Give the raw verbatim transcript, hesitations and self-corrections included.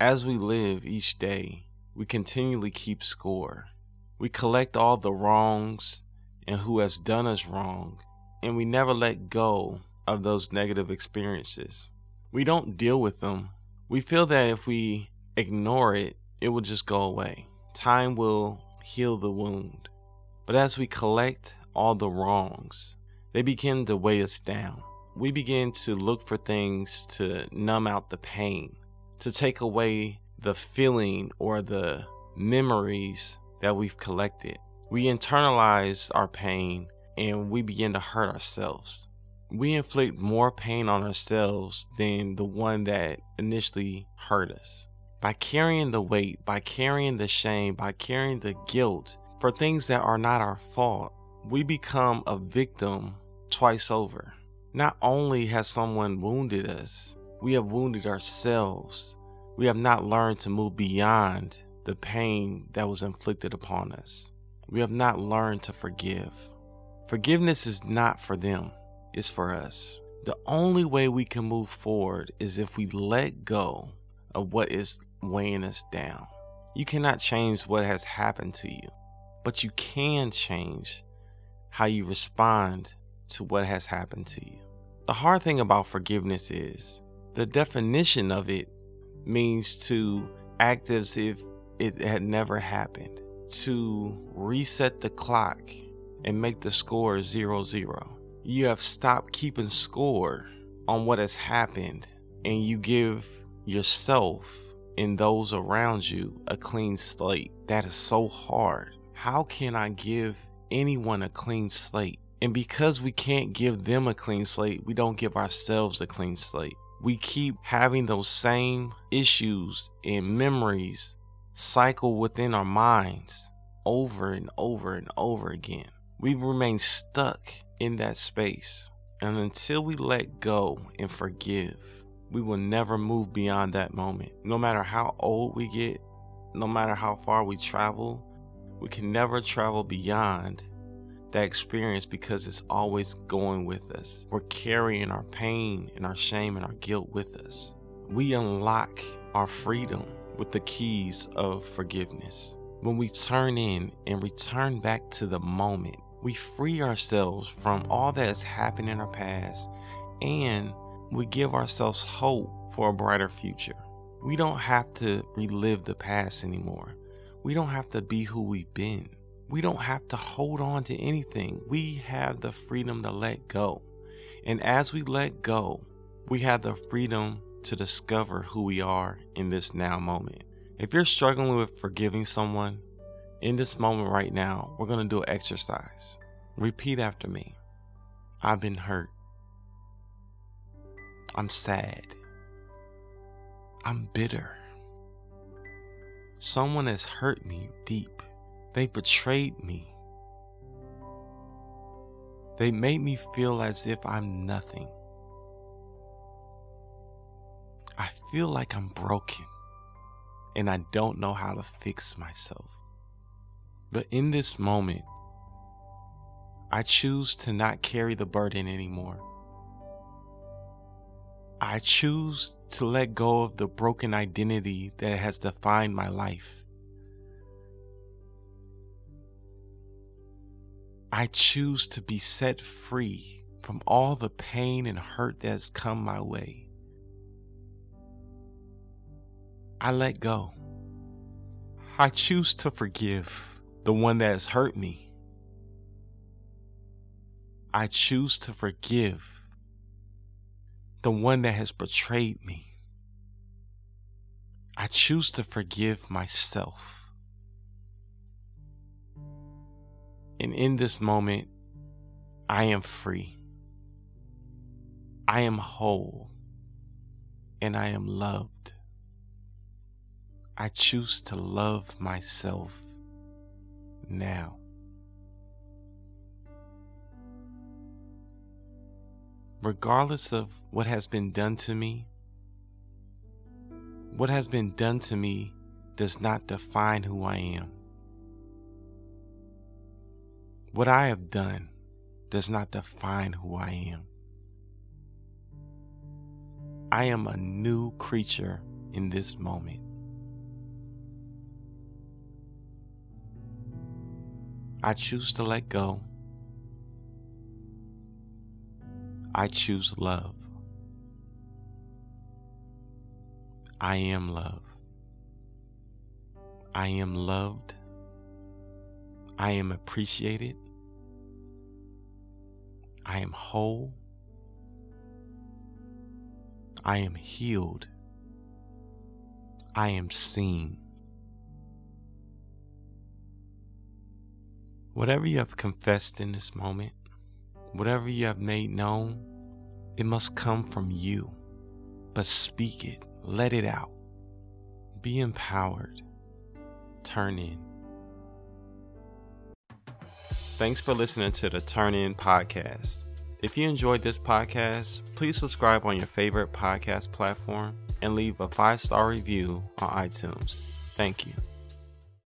As we live each day, we continually keep score. We collect all the wrongs and who has done us wrong, and we never let go of those negative experiences. We don't deal with them. We feel that if we ignore it, it will just go away. Time will heal the wound. But as we collect all the wrongs, they begin to weigh us down. We begin to look for things to numb out the pain, to take away the feeling or the memories that we've collected. We internalize our pain and we begin to hurt ourselves. We inflict more pain on ourselves than the one that initially hurt us. By carrying the weight, by carrying the shame, by carrying the guilt for things that are not our fault, we become a victim twice over. Not only has someone wounded us, we have wounded ourselves. We have not learned to move beyond the pain that was inflicted upon us. We have not learned to forgive. Forgiveness is not for them, it's for us. The only way we can move forward is if we let go of what is weighing us down. You cannot change what has happened to you, but you can change how you respond to what has happened to you. The hard thing about forgiveness is the definition of it means to act as if it had never happened, to reset the clock and make the score zero zero. You have stopped keeping score on what has happened, and you give yourself and those around you a clean slate. That is so hard. How can I give anyone a clean slate? And because we can't give them a clean slate, we don't give ourselves a clean slate. We keep having those same issues and memories cycle within our minds over and over and over again. We remain stuck in that space. And until we let go and forgive, we will never move beyond that moment. No matter how old we get, no matter how far we travel, we can never travel beyond that experience because it's always going with us. We're carrying our pain and our shame and our guilt with us. We unlock our freedom with the keys of forgiveness. When we turn in and return back to the moment, we free ourselves from all that has happened in our past, and we give ourselves hope for a brighter future. We don't have to relive the past anymore. We don't have to be who we've been. We don't have to hold on to anything. We have the freedom to let go. And as we let go, we have the freedom to discover who we are in this now moment. If you're struggling with forgiving someone, in this moment right now, we're going to do an exercise. Repeat after me. I've been hurt. I'm sad. I'm bitter. Someone has hurt me deep. They betrayed me. They made me feel as if I'm nothing. I feel like I'm broken and I don't know how to fix myself. But in this moment, I choose to not carry the burden anymore. I choose to let go of the broken identity that has defined my life. I choose to be set free from all the pain and hurt that has come my way. I let go. I choose to forgive the one that has hurt me. I choose to forgive the one that has betrayed me. I choose to forgive myself. And in this moment, I am free. I am whole. And I am loved. I choose to love myself now. Regardless of what has been done to me, what has been done to me does not define who I am. What I have done does not define who I am. I am a new creature in this moment. I choose to let go. I choose love. I am love. I am loved. I am appreciated. I am whole. I am healed. I am seen. Whatever you have confessed in this moment, whatever you have made known, it must come from you. But speak it. Let it out. Be empowered. Turn in. Thanks for listening to the Turn In podcast. If you enjoyed this podcast, please subscribe on your favorite podcast platform and leave a five-star review on iTunes. Thank you.